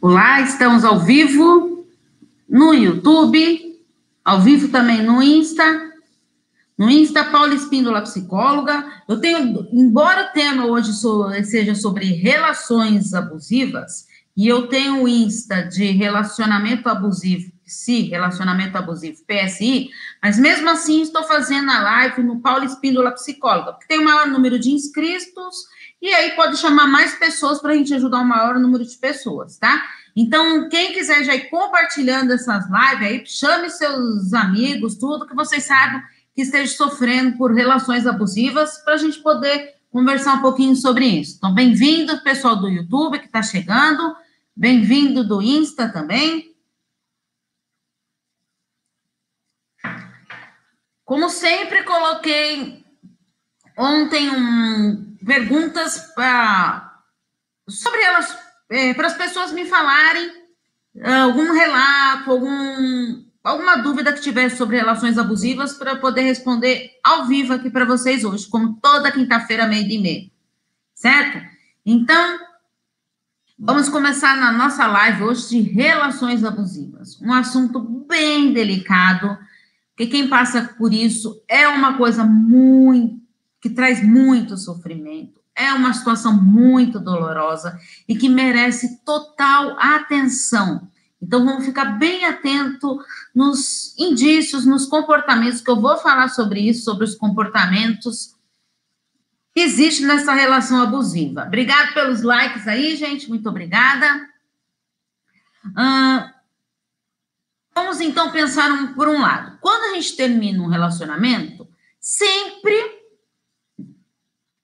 Olá, estamos ao vivo no YouTube, ao vivo também no Insta. No Insta, Paula Espíndola Psicóloga. Eu tenho, embora o tema hoje seja sobre relações abusivas, e eu tenho o Insta de relacionamento abusivo, PSI, relacionamento abusivo, PSI, mas mesmo assim estou fazendo a live no Paula Espíndola Psicóloga, porque tem o maior número de inscritos, e aí pode chamar mais pessoas para a gente ajudar o maior número de pessoas, tá? Então, quem quiser já ir compartilhando essas lives aí, chame seus amigos, tudo que vocês saibam que esteja sofrendo por relações abusivas, para a gente poder conversar um pouquinho sobre isso. Então, bem-vindo, pessoal do YouTube que está chegando, bem-vindo do Insta também. Como sempre, coloquei ontem perguntas para as pessoas me falarem algum relato, alguma dúvida que tiver sobre relações abusivas para poder responder ao vivo aqui para vocês hoje, como toda quinta-feira, meio-dia e meia, certo? Então, vamos começar na nossa live hoje de relações abusivas, um assunto bem delicado, porque quem passa por isso é uma coisa que traz muito sofrimento, é uma situação muito dolorosa e que merece total atenção. Então, vamos ficar bem atento nos indícios, nos comportamentos, que eu vou falar sobre isso, sobre os comportamentos que existem nessa relação abusiva. Obrigada pelos likes aí, gente, muito obrigada. Vamos, então, pensar por um lado. Quando a gente termina um relacionamento, sempre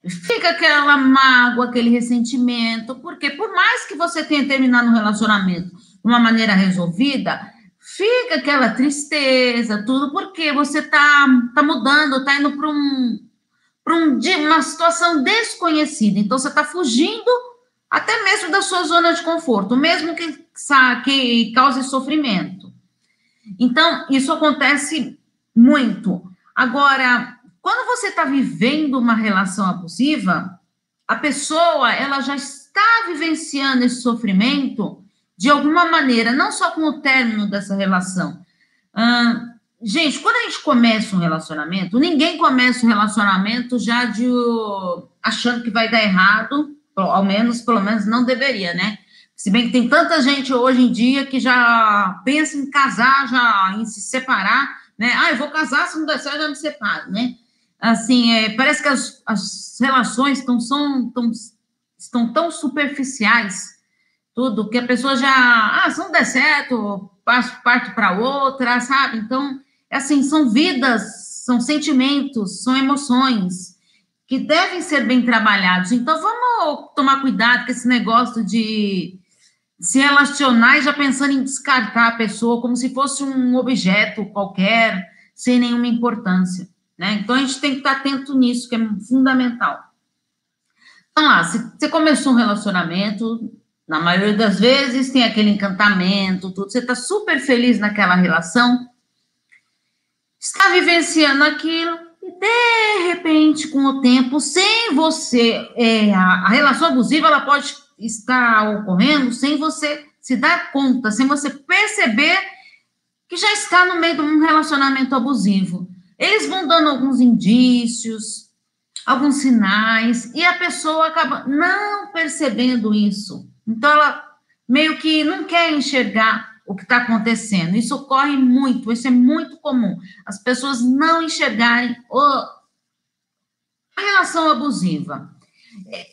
fica aquela mágoa, aquele ressentimento, porque por mais que você tenha terminado um relacionamento de uma maneira resolvida, fica aquela tristeza, tudo, porque você tá mudando, está indo para uma situação desconhecida. Então, você está fugindo até mesmo da sua zona de conforto, mesmo que cause sofrimento. Então, isso acontece muito. Agora, quando você está vivendo uma relação abusiva, a pessoa, ela já está vivenciando esse sofrimento de alguma maneira, não só com o término dessa relação. Gente, quando a gente começa um relacionamento, ninguém começa um relacionamento já achando que vai dar errado, pelo menos não deveria, né? Se bem que tem tanta gente hoje em dia que já pensa em casar, já em se separar, né? Ah, eu vou casar, se não der certo, eu já me separo, né? Assim, parece que as relações estão tão superficiais, tudo, que a pessoa já... Ah, se não der certo, parto para outra, sabe? Então, assim, são vidas, são sentimentos, são emoções que devem ser bem trabalhados. Então, vamos tomar cuidado com esse negócio de se relacionar e já pensando em descartar a pessoa como se fosse um objeto qualquer, sem nenhuma importância, né? Então, a gente tem que estar atento nisso, que é fundamental. Então, lá, se você começou um relacionamento, na maioria das vezes tem aquele encantamento, tudo, você está super feliz naquela relação, está vivenciando aquilo, e, de repente, com o tempo, sem você... a relação abusiva, ela pode estar ocorrendo sem você se dar conta, sem você perceber que já está no meio de um relacionamento abusivo. Eles vão dando alguns indícios, alguns sinais, e a pessoa acaba não percebendo isso. Então, ela meio que não quer enxergar o que está acontecendo. Isso ocorre muito, isso é muito comum. As pessoas não enxergarem a relação abusiva.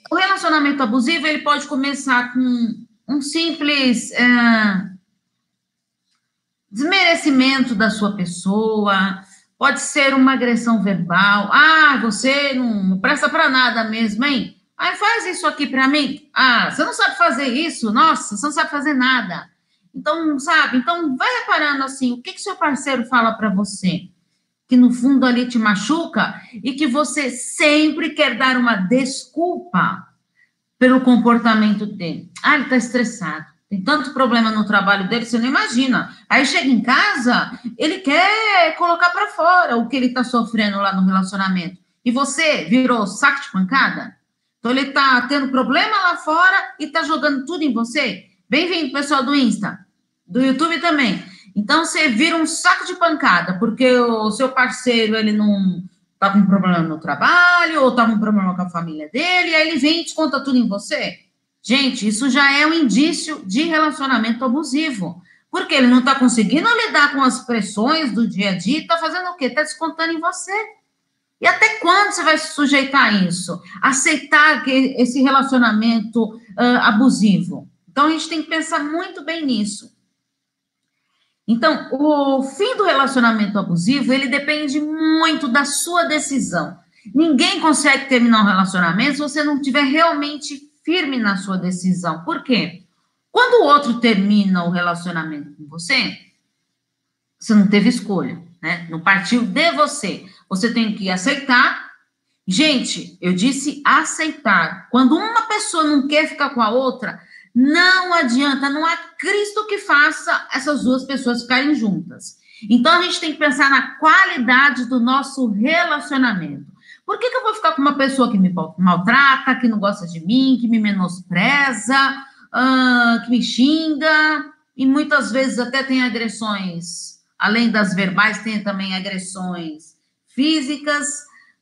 O relacionamento abusivo, ele pode começar com um simples desmerecimento da sua pessoa, pode ser uma agressão verbal. Ah, você não presta para nada mesmo, hein? Ah, faz isso aqui para mim. Ah, você não sabe fazer isso? Nossa, você não sabe fazer nada. Então, sabe? Então, vai reparando assim, o que seu parceiro fala para você, que no fundo ali te machuca e que você sempre quer dar uma desculpa pelo comportamento dele. Ah, ele tá estressado, tem tanto problema no trabalho dele, você não imagina. Aí chega em casa, ele quer colocar para fora o que ele tá sofrendo lá no relacionamento. E você virou saco de pancada? Então, ele tá tendo problema lá fora e tá jogando tudo em você? Bem-vindo, pessoal do Insta, do YouTube também. Então, você vira um saco de pancada, porque o seu parceiro, ele não tá com problema no trabalho, ou tá com problema com a família dele, aí ele vem e te conta tudo em você. Gente, isso já é um indício de relacionamento abusivo, porque ele não tá conseguindo lidar com as pressões do dia a dia, tá fazendo o quê? Tá descontando em você. E até quando você vai se sujeitar a isso? Aceitar que esse relacionamento abusivo? Então, a gente tem que pensar muito bem nisso. Então, o fim do relacionamento abusivo, ele depende muito da sua decisão. Ninguém consegue terminar um relacionamento se você não estiver realmente firme na sua decisão. Por quê? Quando o outro termina o relacionamento com você, você não teve escolha, né? Não partiu de você. Você tem que aceitar. Gente, eu disse aceitar. Quando uma pessoa não quer ficar com a outra, não adianta, não há Cristo que faça essas duas pessoas ficarem juntas. Então, a gente tem que pensar na qualidade do nosso relacionamento. Por que eu vou ficar com uma pessoa que me maltrata, que não gosta de mim, que me menospreza, que me xinga, e muitas vezes até tem agressões, além das verbais, tem também agressões físicas,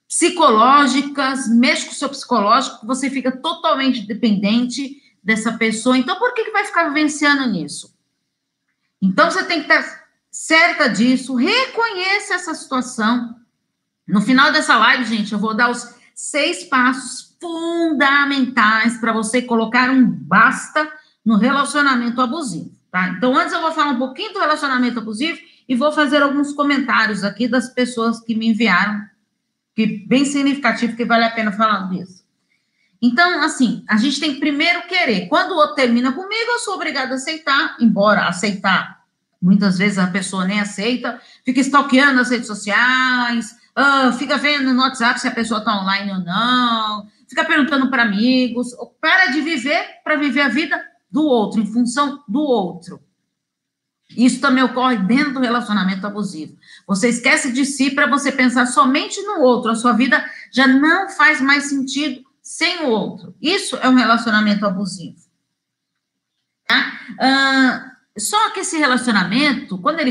psicológicas, mexe com o seu psicológico, você fica totalmente dependente dessa pessoa. Então, por que vai ficar vivenciando nisso? Então, você tem que estar certa disso, reconheça essa situação. No final dessa live, gente, eu vou dar os 6 passos fundamentais para você colocar um basta no relacionamento abusivo, tá? Então, antes eu vou falar um pouquinho do relacionamento abusivo e vou fazer alguns comentários aqui das pessoas que me enviaram, que é bem significativo, que vale a pena falar disso. Então, assim, a gente tem que primeiro querer. Quando o outro termina comigo, eu sou obrigada a aceitar, embora aceitar. Muitas vezes a pessoa nem aceita, fica stalkeando as redes sociais, fica vendo no WhatsApp se a pessoa está online ou não, fica perguntando para amigos, para de viver, para viver a vida do outro, em função do outro. Isso também ocorre dentro do relacionamento abusivo. Você esquece de si para você pensar somente no outro. A sua vida já não faz mais sentido sem o outro. Isso é um relacionamento abusivo. Tá? Só que esse relacionamento, quando ele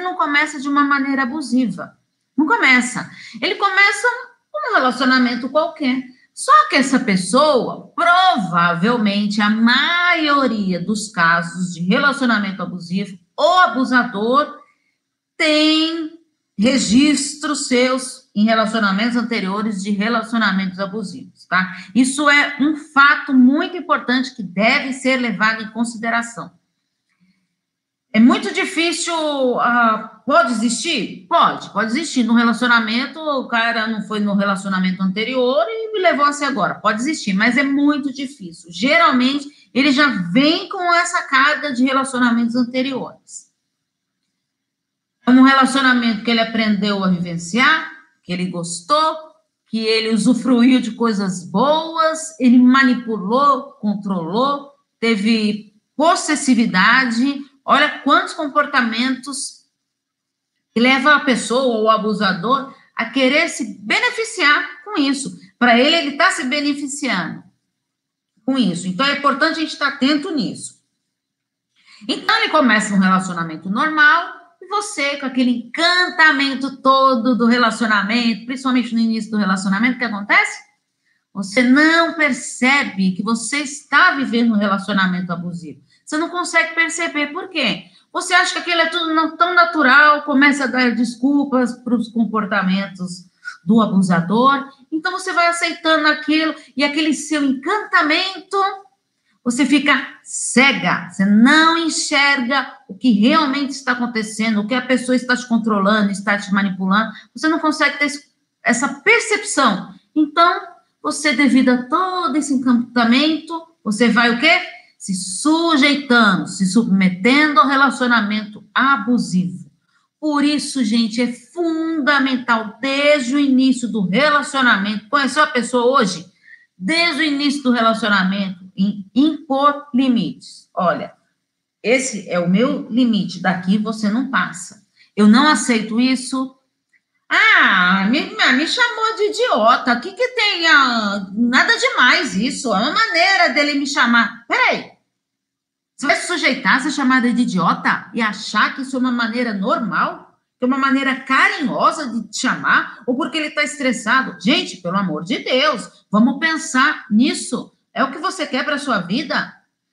não começa de uma maneira abusiva. Não começa. Ele começa como um relacionamento qualquer. Só que essa pessoa, provavelmente, a maioria dos casos de relacionamento abusivo, o abusador tem registros seus em relacionamentos anteriores de relacionamentos abusivos, tá? Isso é um fato muito importante que deve ser levado em consideração. É muito difícil, pode existir? Pode existir. No relacionamento, o cara não foi no relacionamento anterior e me levou a ser agora. Pode existir, mas é muito difícil. Geralmente, ele já vem com essa carga de relacionamentos anteriores. É um relacionamento que ele aprendeu a vivenciar, que ele gostou, que ele usufruiu de coisas boas, ele manipulou, controlou, teve possessividade. Olha quantos comportamentos que levam a pessoa ou o abusador a querer se beneficiar com isso. Para ele, ele está se beneficiando com isso. Então, é importante a gente estar atento nisso. Então, ele começa um relacionamento normal e você, com aquele encantamento todo do relacionamento, principalmente no início do relacionamento, o que acontece? Você não percebe que você está vivendo um relacionamento abusivo. Você não consegue perceber. Por quê? Você acha que aquilo é tudo não tão natural, começa a dar desculpas para os comportamentos do abusador. Então, você vai aceitando aquilo e aquele seu encantamento, você fica cega. Você não enxerga o que realmente está acontecendo, o que a pessoa está te controlando, está te manipulando. Você não consegue ter essa percepção. Então, você, devido a todo esse encantamento, você vai o quê? Se sujeitando, se submetendo ao relacionamento abusivo. Por isso, gente, é fundamental, desde o início do relacionamento, conheceu a pessoa hoje? Desde o início do relacionamento, em impor limites. Olha, esse é o meu limite, daqui você não passa. Eu não aceito isso. Ah, me chamou de idiota, o que tem? Nada demais isso, é uma maneira dele me chamar. Peraí. Você vai se sujeitar a ser chamada de idiota e achar que isso é uma maneira normal? Que é uma maneira carinhosa de te chamar? Ou porque ele está estressado? Gente, pelo amor de Deus, vamos pensar nisso. É o que você quer para a sua vida?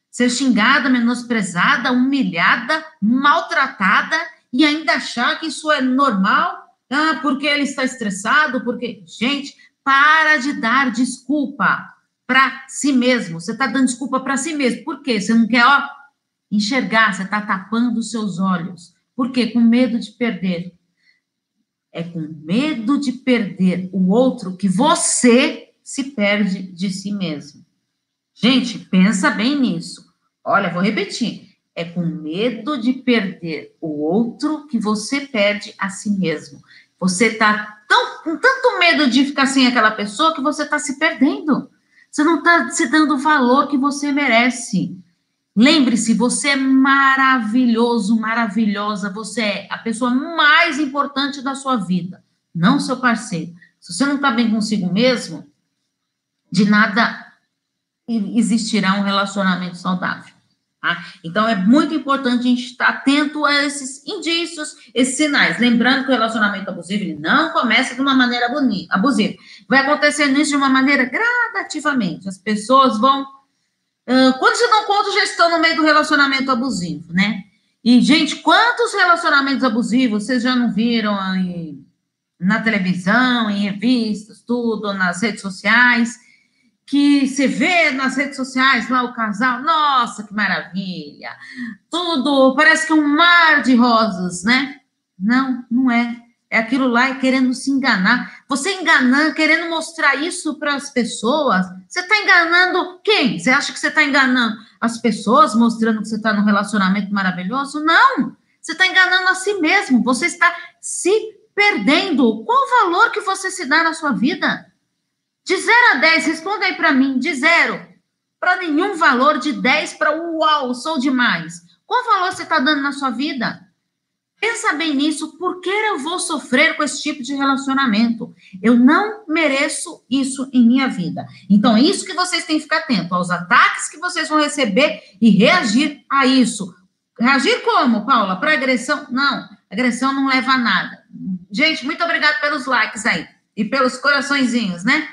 Ser xingada, menosprezada, humilhada, maltratada e ainda achar que isso é normal? Ah, porque ele está estressado, porque... Gente, para de dar desculpa para si mesmo. Você está dando desculpa para si mesmo. Por quê? Você não quer, ó, enxergar, você está tapando os seus olhos. Por quê? Com medo de perder. É com medo de perder o outro que você se perde de si mesmo. Gente, pensa bem nisso. Olha, vou repetir. É com medo de perder o outro que você perde a si mesmo. Você está com tanto medo de ficar sem aquela pessoa que você está se perdendo. Você não está se dando o valor que você merece. Lembre-se, você é maravilhoso, maravilhosa. Você é a pessoa mais importante da sua vida, não seu parceiro. Se você não está bem consigo mesmo, de nada existirá um relacionamento saudável. Tá? Então, é muito importante a gente estar atento a esses indícios, esses sinais. Lembrando que o relacionamento abusivo ele não começa de uma maneira abusiva. Vai acontecendo isso de uma maneira gradativamente. As pessoas vão... Quando você não conta, já estão no meio do relacionamento abusivo, né? E, gente, quantos relacionamentos abusivos vocês já não viram aí na televisão, em revistas, tudo, nas redes sociais... que você vê nas redes sociais lá o casal, nossa, que maravilha, tudo, parece que é um mar de rosas, né? Não, não é. É aquilo lá querendo se enganar. Você enganando, querendo mostrar isso para as pessoas, você está enganando quem? Você acha que você está enganando as pessoas, mostrando que você está num relacionamento maravilhoso? Não, você está enganando a si mesmo, você está se perdendo. Qual o valor que você se dá na sua vida? De 0 a 10, responda aí para mim, de 0 para nenhum valor, de 10 para uau, sou demais. Qual valor você está dando na sua vida? Pensa bem nisso, por que eu vou sofrer com esse tipo de relacionamento? Eu não mereço isso em minha vida. Então, é isso que vocês têm que ficar atento, aos ataques que vocês vão receber e reagir a isso. Reagir como, Paula? Para agressão? Não, agressão não leva a nada. Gente, muito obrigada pelos likes aí e pelos coraçõezinhos, né?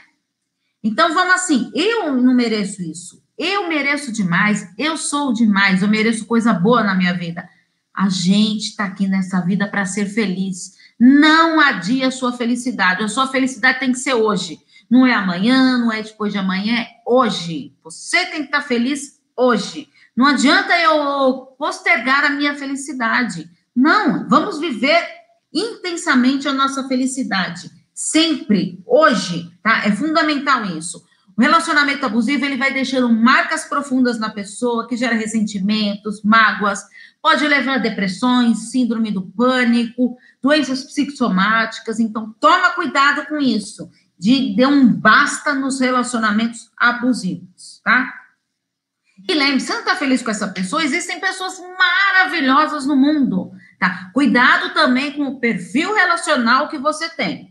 Então, vamos assim, eu não mereço isso, eu mereço demais, eu sou demais, eu mereço coisa boa na minha vida. A gente tá aqui nessa vida para ser feliz. Não adie a sua felicidade. A sua felicidade tem que ser hoje. Não é amanhã, não é depois de amanhã, é hoje. Você tem que estar feliz hoje. Não adianta eu postergar a minha felicidade. Não, vamos viver intensamente a nossa felicidade. Sempre, hoje, tá? É fundamental isso. O relacionamento abusivo, ele vai deixando marcas profundas na pessoa, que gera ressentimentos, mágoas, pode levar a depressões, síndrome do pânico, doenças psicossomáticas. Então, toma cuidado com isso, de dar um basta nos relacionamentos abusivos, tá? E lembre, se não tá feliz com essa pessoa, existem pessoas maravilhosas no mundo, tá? Cuidado também com o perfil relacional que você tem.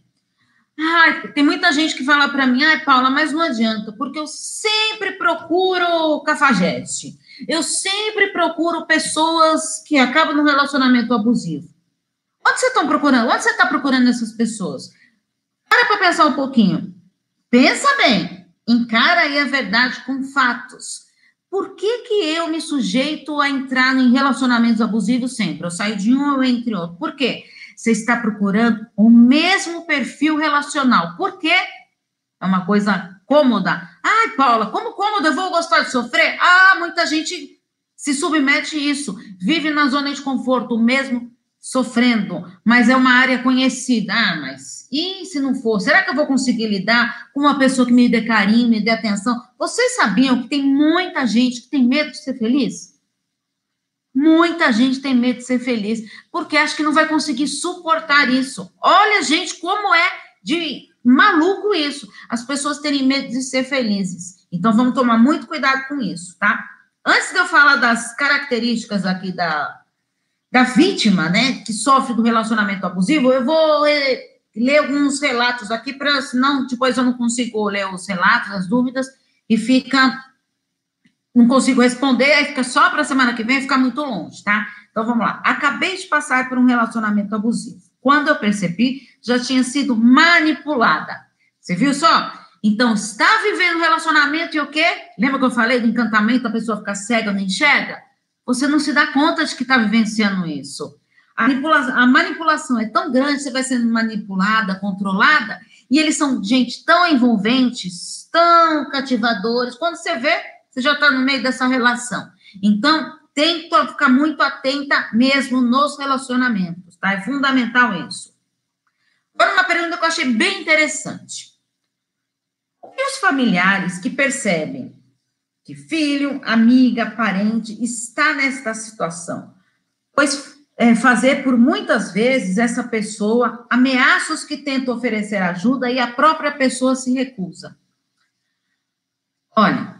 Ai, tem muita gente que fala para mim, ai, Paula, mas não adianta, porque eu sempre procuro cafajeste, eu sempre procuro pessoas que acabam num relacionamento abusivo. Onde você está procurando? Onde você está procurando essas pessoas? Para pensar um pouquinho. Pensa bem, encara aí a verdade com fatos. Por que eu me sujeito a entrar em relacionamentos abusivos sempre? Eu saio de um, eu entro em outro. Por quê? Você está procurando o mesmo perfil relacional. Por quê? É uma coisa cômoda. Ai, Paula, como cômoda? Eu vou gostar de sofrer? Ah, muita gente se submete a isso. Vive na zona de conforto, mesmo sofrendo. Mas é uma área conhecida. Ah, mas e se não for? Será que eu vou conseguir lidar com uma pessoa que me dê carinho, me dê atenção? Vocês sabiam que tem muita gente que tem medo de ser feliz? Muita gente tem medo de ser feliz, porque acha que não vai conseguir suportar isso. Olha, gente, como é de maluco isso, as pessoas terem medo de ser felizes. Então, vamos tomar muito cuidado com isso, tá? Antes de eu falar das características aqui da vítima, né, que sofre do relacionamento abusivo, eu vou ler alguns relatos aqui, para senão depois eu não consigo ler os relatos, as dúvidas, e fica... não consigo responder, aí fica só para a semana que vem, fica muito longe, tá? Então, vamos lá. Acabei de passar por um relacionamento abusivo. Quando eu percebi, já tinha sido manipulada. Você viu só? Então, está vivendo um relacionamento e o quê? Lembra que eu falei do encantamento, a pessoa fica cega, não enxerga? Você não se dá conta de que está vivenciando isso. A manipulação é tão grande, você vai sendo manipulada, controlada, e eles são, gente, tão envolventes, tão cativadores. Quando você vê, você já está no meio dessa relação. Então, tem que ficar muito atenta mesmo nos relacionamentos, tá? É fundamental isso. Agora, uma pergunta que eu achei bem interessante. E os familiares que percebem que filho, amiga, parente está nesta situação? Pois fazer por muitas vezes essa pessoa ameaças que tenta oferecer ajuda e a própria pessoa se recusa. Olha,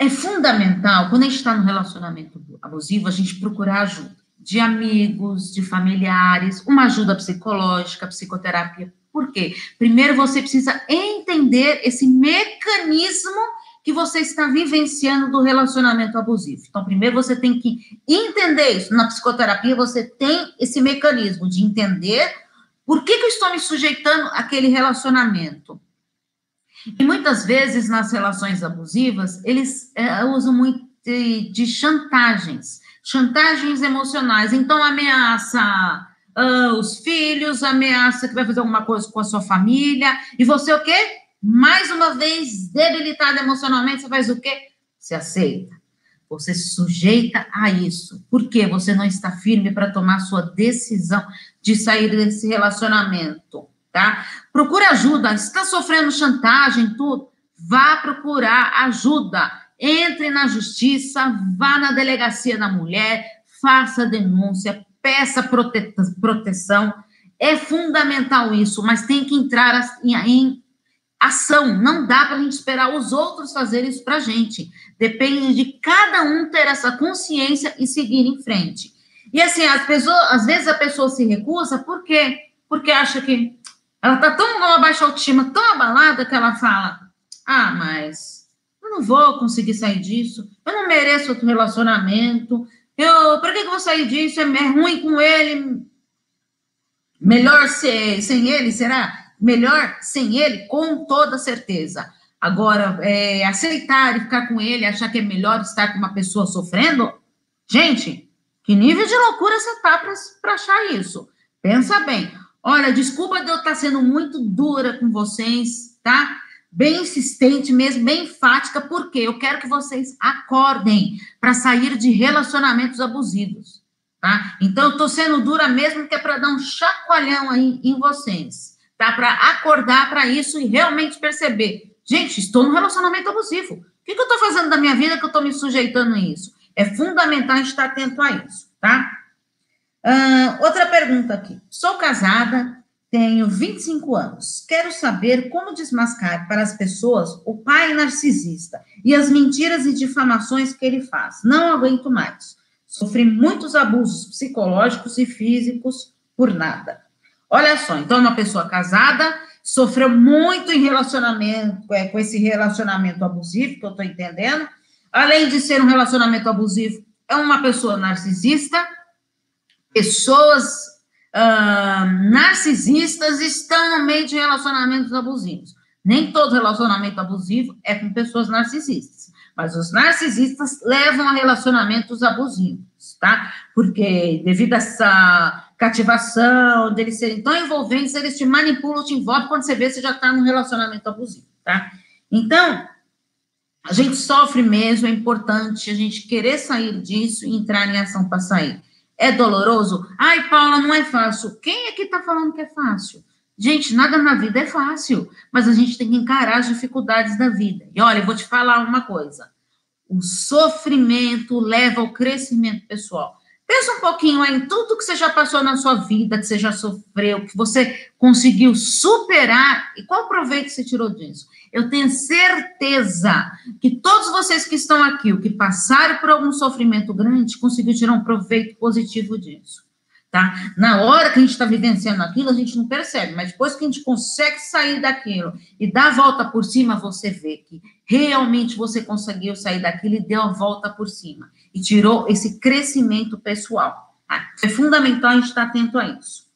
é fundamental, quando a gente está no relacionamento abusivo, a gente procurar ajuda de amigos, de familiares, uma ajuda psicológica, psicoterapia. Por quê? Primeiro você precisa entender esse mecanismo que você está vivenciando do relacionamento abusivo. Então, primeiro você tem que entender isso. Na psicoterapia, você tem esse mecanismo de entender por que eu estou me sujeitando àquele relacionamento. E muitas vezes, nas relações abusivas, eles usam muito de chantagens. Chantagens emocionais. Então, ameaça os filhos, ameaça que vai fazer alguma coisa com a sua família. E você o quê? Mais uma vez, debilitada emocionalmente, você faz o quê? Você aceita. Você se sujeita a isso. Por quê? Você não está firme para tomar sua decisão de sair desse relacionamento, tá? Procura ajuda. Está sofrendo chantagem, tudo? Vá procurar ajuda. Entre na justiça, vá na delegacia da mulher, faça a denúncia, peça proteção. É fundamental isso, mas tem que entrar em ação, não dá para a gente esperar os outros fazerem isso para a gente. Depende de cada um ter essa consciência e seguir em frente. E assim, às vezes a pessoa se recusa, por quê? Porque acha que ela está tão com uma baixa autoestima, tão abalada, que ela fala, ah, mas eu não vou conseguir sair disso, eu não mereço outro relacionamento, para que eu vou sair disso? É ruim com ele, melhor sem ele, será? Melhor sem ele, com toda certeza. Agora, aceitar e ficar com ele, achar que é melhor estar com uma pessoa sofrendo? Gente, que nível de loucura você tá para achar isso? Pensa bem. Olha, desculpa de eu estar sendo muito dura com vocês, tá? Bem insistente mesmo, bem enfática, porque eu quero que vocês acordem para sair de relacionamentos abusivos, tá? Então, eu tô sendo dura mesmo, que é para dar um chacoalhão aí em vocês. Dá para acordar para isso e realmente perceber. Gente, estou num relacionamento abusivo. O que eu estou fazendo da minha vida que eu estou me sujeitando a isso? É fundamental a gente estar atento a isso, tá? Outra pergunta aqui. Sou casada, tenho 25 anos. Quero saber como desmascarar para as pessoas o pai narcisista e as mentiras e difamações que ele faz. Não aguento mais. Sofri muitos abusos psicológicos e físicos por nada. Olha só, então uma pessoa casada sofreu muito em relacionamento, com esse relacionamento abusivo, que eu estou entendendo. Além de ser um relacionamento abusivo, é uma pessoa narcisista. Pessoas narcisistas estão no meio de relacionamentos abusivos. Nem todo relacionamento abusivo é com pessoas narcisistas, mas os narcisistas levam a relacionamentos abusivos, tá? Porque devido a essa cativação, deles serem tão envolventes, eles te manipulam, te envolvem, quando você vê, você já está num relacionamento abusivo, tá? Então, a gente sofre mesmo, é importante a gente querer sair disso e entrar em ação para sair. É doloroso? Ai, Paula, não é fácil. Quem aqui está falando que é fácil? Gente, nada na vida é fácil, mas a gente tem que encarar as dificuldades da vida. E olha, eu vou te falar uma coisa, o sofrimento leva ao crescimento pessoal. Pensa um pouquinho em tudo que você já passou na sua vida, que você já sofreu, que você conseguiu superar. E qual proveito você tirou disso? Eu tenho certeza que todos vocês que estão aqui, o que passaram por algum sofrimento grande, conseguiu tirar um proveito positivo disso. tá? Na hora que a gente está vivenciando aquilo, a gente não percebe, mas depois que a gente consegue sair daquilo e dar a volta por cima, você vê que realmente você conseguiu sair daquilo e deu a volta por cima, e tirou esse crescimento pessoal. Tá? É fundamental a gente estar atento a isso.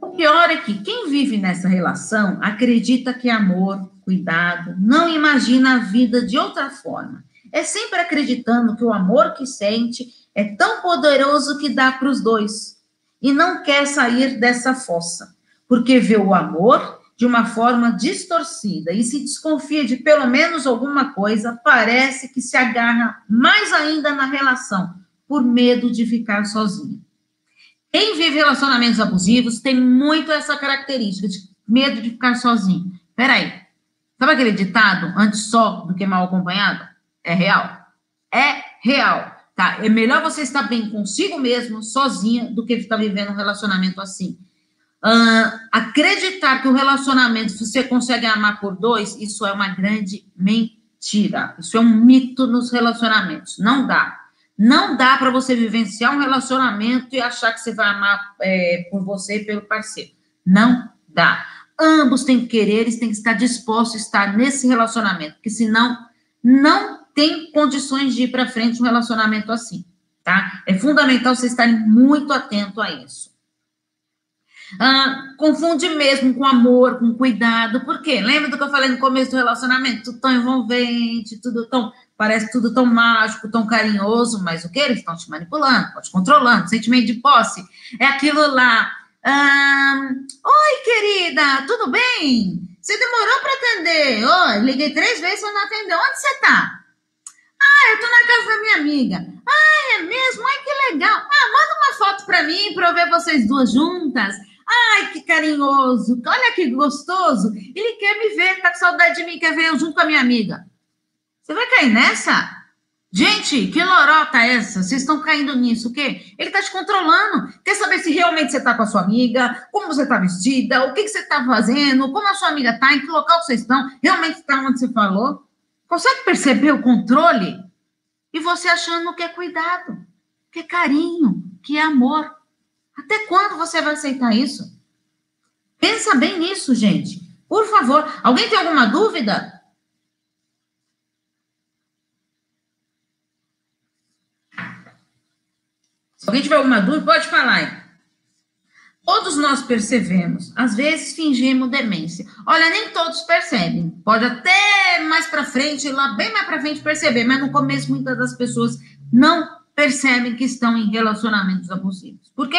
O pior é que quem vive nessa relação acredita que é amor, cuidado, não imagina a vida de outra forma. É sempre acreditando que o amor que sente é tão poderoso que dá para os dois. E não quer sair dessa fossa, porque vê o amor de uma forma distorcida e se desconfia de pelo menos alguma coisa, parece que se agarra mais ainda na relação, por medo de ficar sozinho. Quem vive relacionamentos abusivos tem muito essa característica de medo de ficar sozinho. Peraí, sabe aquele ditado, antes só do que mal acompanhado? É real. É real. Tá? É melhor você estar bem consigo mesmo, sozinha, do que estar vivendo um relacionamento assim. Acreditar que o relacionamento você consegue amar por dois, isso é uma grande mentira. Isso é um mito nos relacionamentos. Não dá. Não dá para você vivenciar um relacionamento e achar que você vai amar por você e pelo parceiro. Não dá. Ambos têm que querer, eles têm que estar dispostos a estar nesse relacionamento, porque senão não tem condições de ir para frente um relacionamento assim, tá? É fundamental vocês estarem muito atentos a isso. Confunde mesmo com amor, com cuidado, por quê? Lembra do que eu falei no começo do relacionamento? Tudo tão envolvente, tudo tão... Parece tudo tão mágico, tão carinhoso, mas o que? Eles estão te manipulando, estão te controlando, sentimento de posse. É aquilo lá. Oi, querida, tudo bem? Você demorou para atender. Oh, liguei 3 vezes, você não atendeu. Onde você tá? Ah, eu tô na casa da minha amiga. Ah, é mesmo? Ai, que legal. Ah, manda uma foto para mim para eu ver vocês duas juntas. Ai, que carinhoso. Olha que gostoso. Ele quer me ver, tá com saudade de mim, quer ver eu junto com a minha amiga. Você vai cair nessa? Gente, que lorota é essa? Vocês estão caindo nisso, o quê? Ele tá te controlando. Quer saber se realmente você tá com a sua amiga, como você tá vestida, o que você tá fazendo, como a sua amiga tá, em que local vocês estão, realmente tá onde você falou. Consegue perceber o controle? E você achando que é cuidado, que é carinho, que é amor. Até quando você vai aceitar isso? Pensa bem nisso, gente. Por favor, alguém tem alguma dúvida? Se alguém tiver alguma dúvida, pode falar. Todos nós percebemos. Às vezes fingimos demência. Olha, nem todos percebem. Pode até mais para frente, lá bem mais para frente perceber. Mas no começo, muitas das pessoas não percebem que estão em relacionamentos abusivos. Por quê?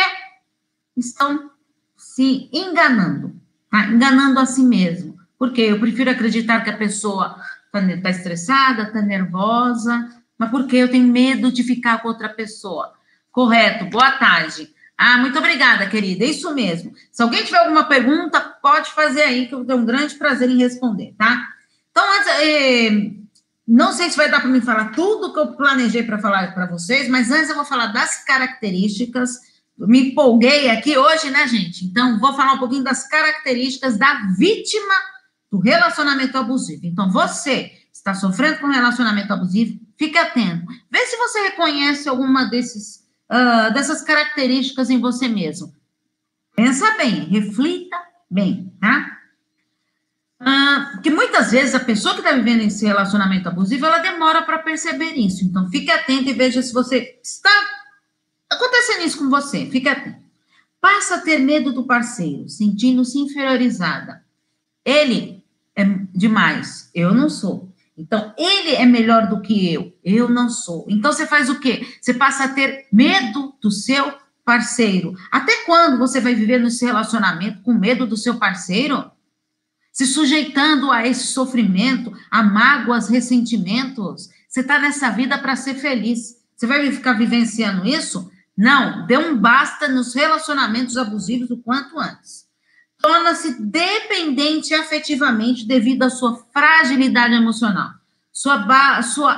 Estão se enganando. Tá? Enganando a si mesmo. Porque eu prefiro acreditar que a pessoa está estressada, está nervosa. Mas porque eu tenho medo de ficar com outra pessoa. Correto, boa tarde. Ah, muito obrigada, querida, é isso mesmo. Se alguém tiver alguma pergunta, pode fazer aí, que eu tenho um grande prazer em responder, tá? Então, antes, não sei se vai dar para mim falar tudo que eu planejei para falar para vocês, mas antes eu vou falar das características. Me empolguei aqui hoje, né, gente? Então, vou falar um pouquinho das características da vítima do relacionamento abusivo. Então, você está sofrendo com um relacionamento abusivo, fique atento. Vê se você reconhece alguma dessas características em você mesmo. Pensa bem, reflita bem, tá? Porque muitas vezes a pessoa que está vivendo esse relacionamento abusivo, ela demora para perceber isso. Então, fique atento e veja se você está acontecendo isso com você. Fique atento. Passa a ter medo do parceiro, sentindo-se inferiorizada. Ele é demais, eu não sou. Então, ele é melhor do que eu não sou. Então, você faz o quê? Você passa a ter medo do seu parceiro. Até quando você vai viver nesse relacionamento com medo do seu parceiro? Se sujeitando a esse sofrimento, a mágoas, ressentimentos? Você está nessa vida para ser feliz. Você vai ficar vivenciando isso? Não, dê um basta nos relacionamentos abusivos o quanto antes. Torna-se dependente afetivamente devido à sua fragilidade emocional. Sua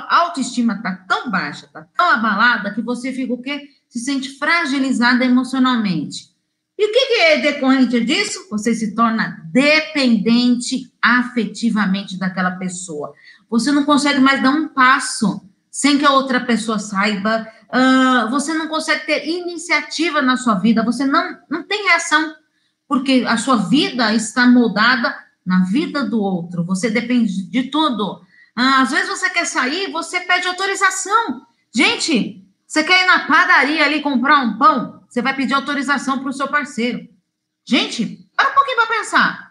autoestima está tão baixa, está tão abalada, que você fica o quê? Se sente fragilizada emocionalmente. E o que é decorrente disso? Você se torna dependente afetivamente daquela pessoa. Você não consegue mais dar um passo sem que a outra pessoa saiba, você não consegue ter iniciativa na sua vida, você não tem reação, porque a sua vida está moldada na vida do outro, você depende de tudo. Às vezes você quer sair, você pede autorização. Gente, você quer ir na padaria ali comprar um pão, você vai pedir autorização para o seu parceiro. Gente, para um pouquinho para pensar.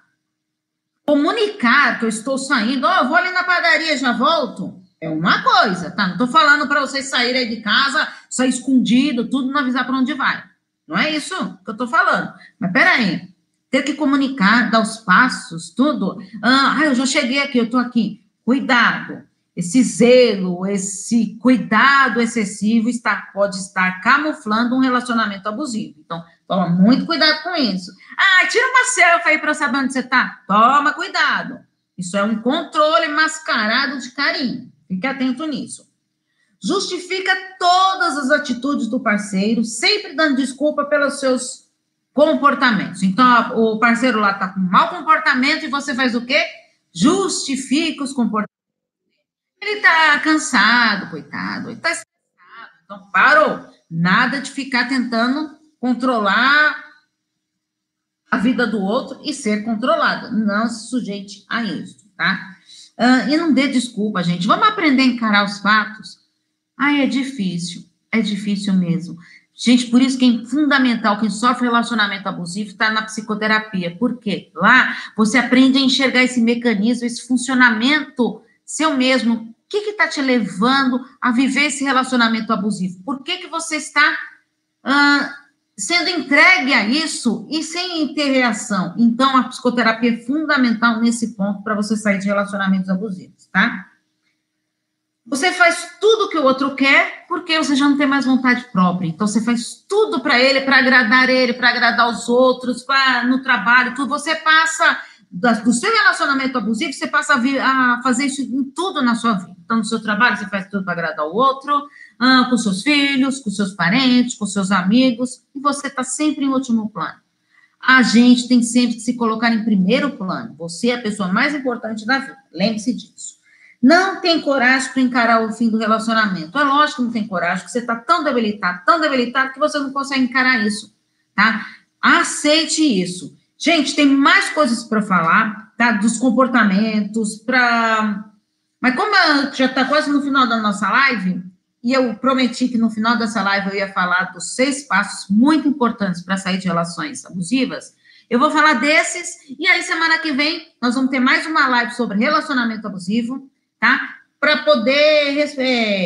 Comunicar que eu estou saindo, ó, eu vou ali na padaria, já volto, é uma coisa, tá? Não estou falando para vocês saírem aí de casa, sair escondido, tudo, não avisar para onde vai. Não é isso que eu estou falando. Mas peraí, ter que comunicar, dar os passos, tudo. Ah, eu já cheguei aqui, eu estou aqui. Cuidado, esse zelo, esse cuidado excessivo pode estar camuflando um relacionamento abusivo. Então, toma muito cuidado com isso. Ah, tira uma selfie aí para eu saber onde você está. Toma cuidado. Isso é um controle mascarado de carinho. Fique atento nisso. Justifica todas as atitudes do parceiro, sempre dando desculpa pelos seus comportamentos. Então, ó, o parceiro lá está com mau comportamento e você faz o quê? Justifica os comportamentos. Ele está cansado, coitado, ele está estressado, então parou. Nada de ficar tentando controlar a vida do outro e ser controlado. Não se sujeite a isso, tá? E não dê desculpa, gente. Vamos aprender a encarar os fatos? Ai, é difícil mesmo. Gente, por isso que é fundamental quem sofre relacionamento abusivo está na psicoterapia. Por quê? Lá você aprende a enxergar esse mecanismo, esse funcionamento seu mesmo. O que está te levando a viver esse relacionamento abusivo? Por que você está sendo entregue a isso e sem interação? Então, a psicoterapia é fundamental nesse ponto para você sair de relacionamentos abusivos, tá? Você faz tudo o que o outro quer, porque você já não tem mais vontade própria. Então, você faz tudo para ele, para agradar os outros, no trabalho, tudo. Você passa, do seu relacionamento abusivo, você passa a fazer isso em tudo na sua vida. Então, no seu trabalho, você faz tudo para agradar o outro, com seus filhos, com seus parentes, com seus amigos, e você está sempre em último plano. A gente tem sempre que se colocar em primeiro plano. Você é a pessoa mais importante da vida. Lembre-se disso. Não tem coragem para encarar o fim do relacionamento. É lógico que não tem coragem, porque você está tão debilitado, que você não consegue encarar isso, tá? Aceite isso. Gente, tem mais coisas para falar, tá? Dos comportamentos, Mas como já está quase no final da nossa live, e eu prometi que no final dessa live eu ia falar dos 6 passos muito importantes para sair de relações abusivas, eu vou falar desses, e aí semana que vem nós vamos ter mais uma live sobre relacionamento abusivo, tá? Para poder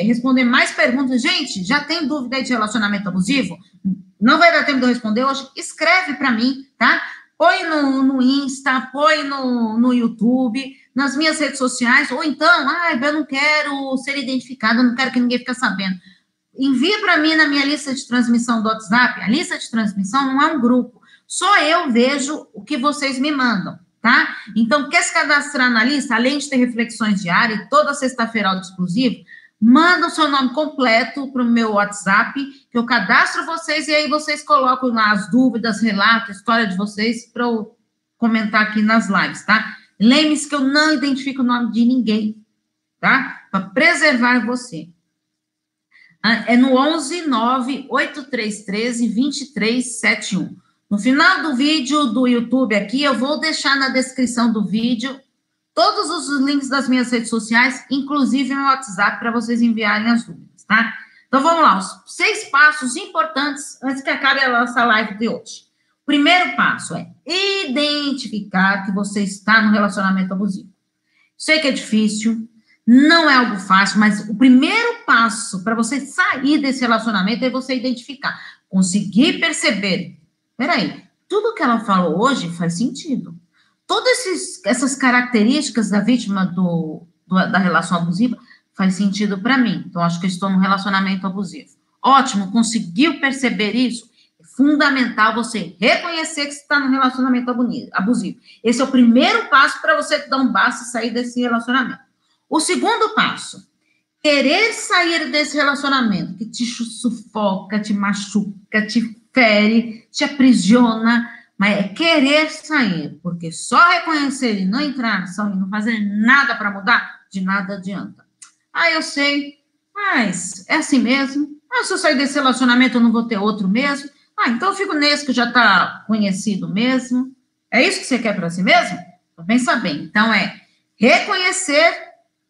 responder mais perguntas. Gente, já tem dúvida aí de relacionamento abusivo? Não vai dar tempo de eu responder hoje? Escreve para mim, tá? Põe no Insta, põe no YouTube, nas minhas redes sociais, ou então, eu não quero ser identificada, eu não quero que ninguém fique sabendo. Envia para mim na minha lista de transmissão do WhatsApp. A lista de transmissão não é um grupo. Só eu vejo o que vocês me mandam, tá? Então, quer se cadastrar na lista? Além de ter reflexões diárias, toda sexta-feira áudio exclusivo, manda o seu nome completo para o meu WhatsApp, que eu cadastro vocês, e aí vocês colocam lá as dúvidas, relatos, história de vocês, para eu comentar aqui nas lives, tá? Lembre-se que eu não identifico o nome de ninguém, tá? Para preservar você. É no 11 98313 2371. No final do vídeo do YouTube aqui, eu vou deixar na descrição do vídeo todos os links das minhas redes sociais, inclusive meu WhatsApp, para vocês enviarem as dúvidas, tá? Então, vamos lá. Os 6 passos importantes antes que acabe a nossa live de hoje. O primeiro passo é identificar que você está no relacionamento abusivo. Sei que é difícil, não é algo fácil, mas o primeiro passo para você sair desse relacionamento é você identificar, conseguir perceber. Peraí, tudo que ela falou hoje faz sentido. Todas essas características da vítima da relação abusiva faz sentido para mim. Então, acho que eu estou num relacionamento abusivo. Ótimo, conseguiu perceber isso? É fundamental você reconhecer que você está num relacionamento abusivo. Esse é o primeiro passo para você dar um basta e sair desse relacionamento. O segundo passo, querer sair desse relacionamento que te sufoca, te machuca, te fere, te aprisiona, mas é querer sair, porque só reconhecer e não entrar na ação e não fazer nada para mudar, de nada adianta. Eu sei, mas é assim mesmo, Ah, se eu sair desse relacionamento, eu não vou ter outro mesmo? Ah, então eu fico nesse que já está conhecido mesmo. É isso que você quer para si mesmo? Então, pensa bem. Então, é reconhecer,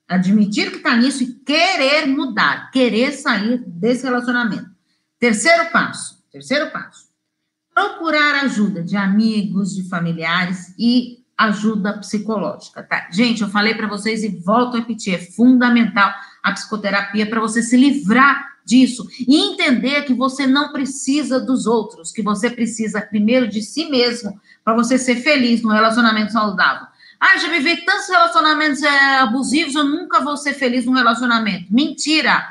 admitir que está nisso e querer mudar, querer sair desse relacionamento. Terceiro passo. Procurar ajuda de amigos, de familiares e ajuda psicológica, tá? Gente, eu falei para vocês e volto a repetir, é fundamental a psicoterapia para você se livrar disso e entender que você não precisa dos outros, que você precisa primeiro de si mesmo para você ser feliz num relacionamento saudável. Ah, já vivi tantos relacionamentos abusivos, eu nunca vou ser feliz num relacionamento. Mentira!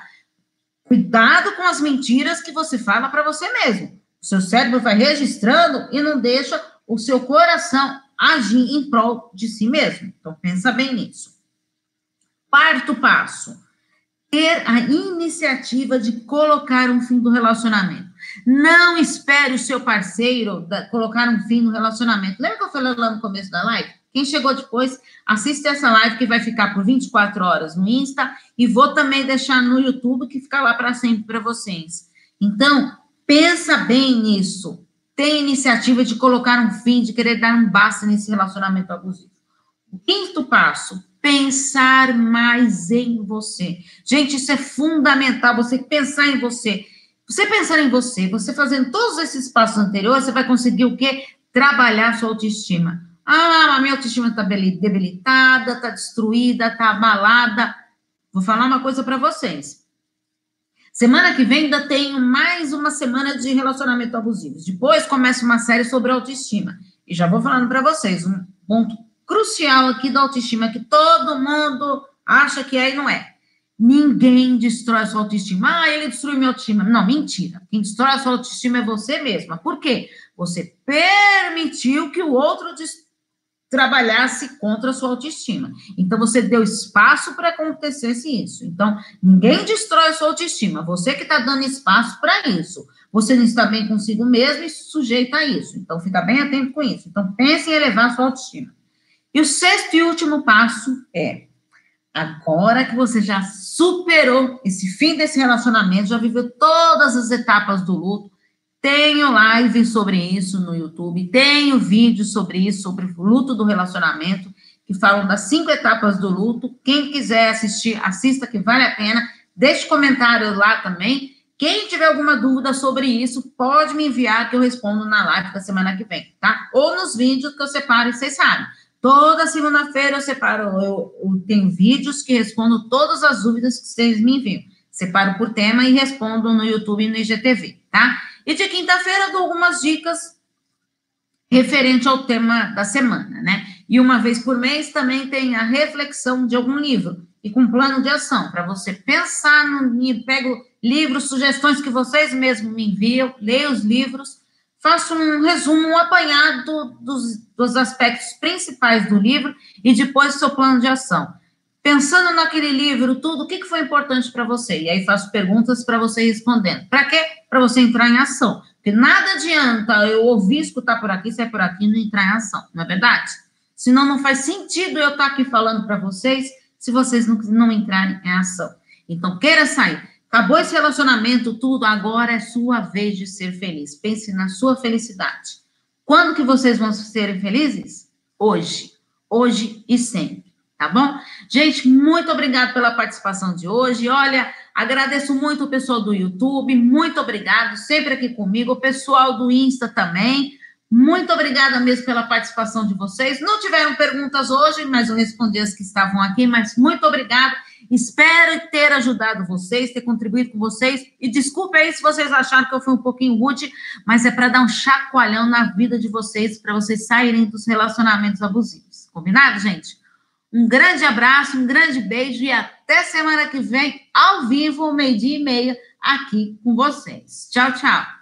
Cuidado com as mentiras que você fala para você mesmo. O seu cérebro vai registrando e não deixa o seu coração agir em prol de si mesmo. Então, pensa bem nisso. Quarto passo. Ter a iniciativa de colocar um fim no relacionamento. Não espere o seu parceiro colocar um fim no relacionamento. Lembra que eu falei lá no começo da live? Quem chegou depois, assiste essa live que vai ficar por 24 horas no Insta e vou também deixar no YouTube que fica lá para sempre para vocês. Então, pensa bem nisso. Tem iniciativa de colocar um fim, de querer dar um basta nesse relacionamento abusivo. O quinto passo, pensar mais em você. Gente, isso é fundamental, você pensar em você. Você pensar em você, você fazendo todos esses passos anteriores, você vai conseguir o quê? Trabalhar sua autoestima. Ah, a minha autoestima está debilitada, está destruída, está abalada. Vou falar uma coisa para vocês. Semana que vem ainda tenho mais uma semana de relacionamento abusivo. Depois começa uma série sobre autoestima. E já vou falando para vocês um ponto crucial aqui da autoestima que todo mundo acha que é e não é. Ninguém destrói a sua autoestima. Ah, ele destruiu minha autoestima. Não, mentira. Quem destrói a sua autoestima é você mesma. Por quê? Você permitiu que o outro trabalhasse contra a sua autoestima. Então, você deu espaço para acontecesse isso. Então, ninguém destrói a sua autoestima. Você que está dando espaço para isso. Você não está bem consigo mesmo e se sujeita a isso. Então, fica bem atento com isso. Então, pense em elevar a sua autoestima. E o sexto e último passo é, agora que você já superou esse fim desse relacionamento, já viveu todas as etapas do luto, tenho live sobre isso no YouTube, tenho vídeo sobre isso, sobre o luto do relacionamento, que falam das 5 etapas do luto. Quem quiser assistir, assista, que vale a pena. Deixe comentário lá também. Quem tiver alguma dúvida sobre isso, pode me enviar, que eu respondo na live da semana que vem, tá? Ou nos vídeos que eu separo, e vocês sabem. Toda segunda-feira eu separo, eu tenho vídeos que respondo todas as dúvidas que vocês me enviam. Separo por tema e respondo no YouTube e no IGTV, tá? E de quinta-feira eu dou algumas dicas referente ao tema da semana, né? E uma vez por mês também tem a reflexão de algum livro e com plano de ação, para você pensar no... Pego livros, sugestões que vocês mesmos me enviam, leio os livros, faço um resumo, um apanhado dos aspectos principais do livro e depois seu plano de ação. Pensando naquele livro, tudo, o que foi importante para você? E aí faço perguntas para você respondendo. Para quê? Para você entrar em ação. Porque nada adianta eu ouvir, escutar por aqui, sair por aqui e não entrar em ação. Não é verdade? Senão não faz sentido eu estar aqui falando para vocês se vocês não entrarem em ação. Então, queira sair. Acabou esse relacionamento, tudo, agora é sua vez de ser feliz. Pense na sua felicidade. Quando que vocês vão ser felizes? Hoje. Hoje e sempre. Tá bom? Gente, muito obrigado pela participação de hoje. Olha, agradeço muito o pessoal do YouTube, muito obrigado, sempre aqui comigo, o pessoal do Insta também, muito obrigada mesmo pela participação de vocês. Não tiveram perguntas hoje, mas eu respondi as que estavam aqui, mas muito obrigado. Espero ter ajudado vocês, ter contribuído com vocês, e desculpa aí se vocês acharam que eu fui um pouquinho rude, mas é para dar um chacoalhão na vida de vocês, para vocês saírem dos relacionamentos abusivos. Combinado, gente? Um grande abraço, um grande beijo e até semana que vem, ao vivo, 12:30, aqui com vocês. Tchau, tchau.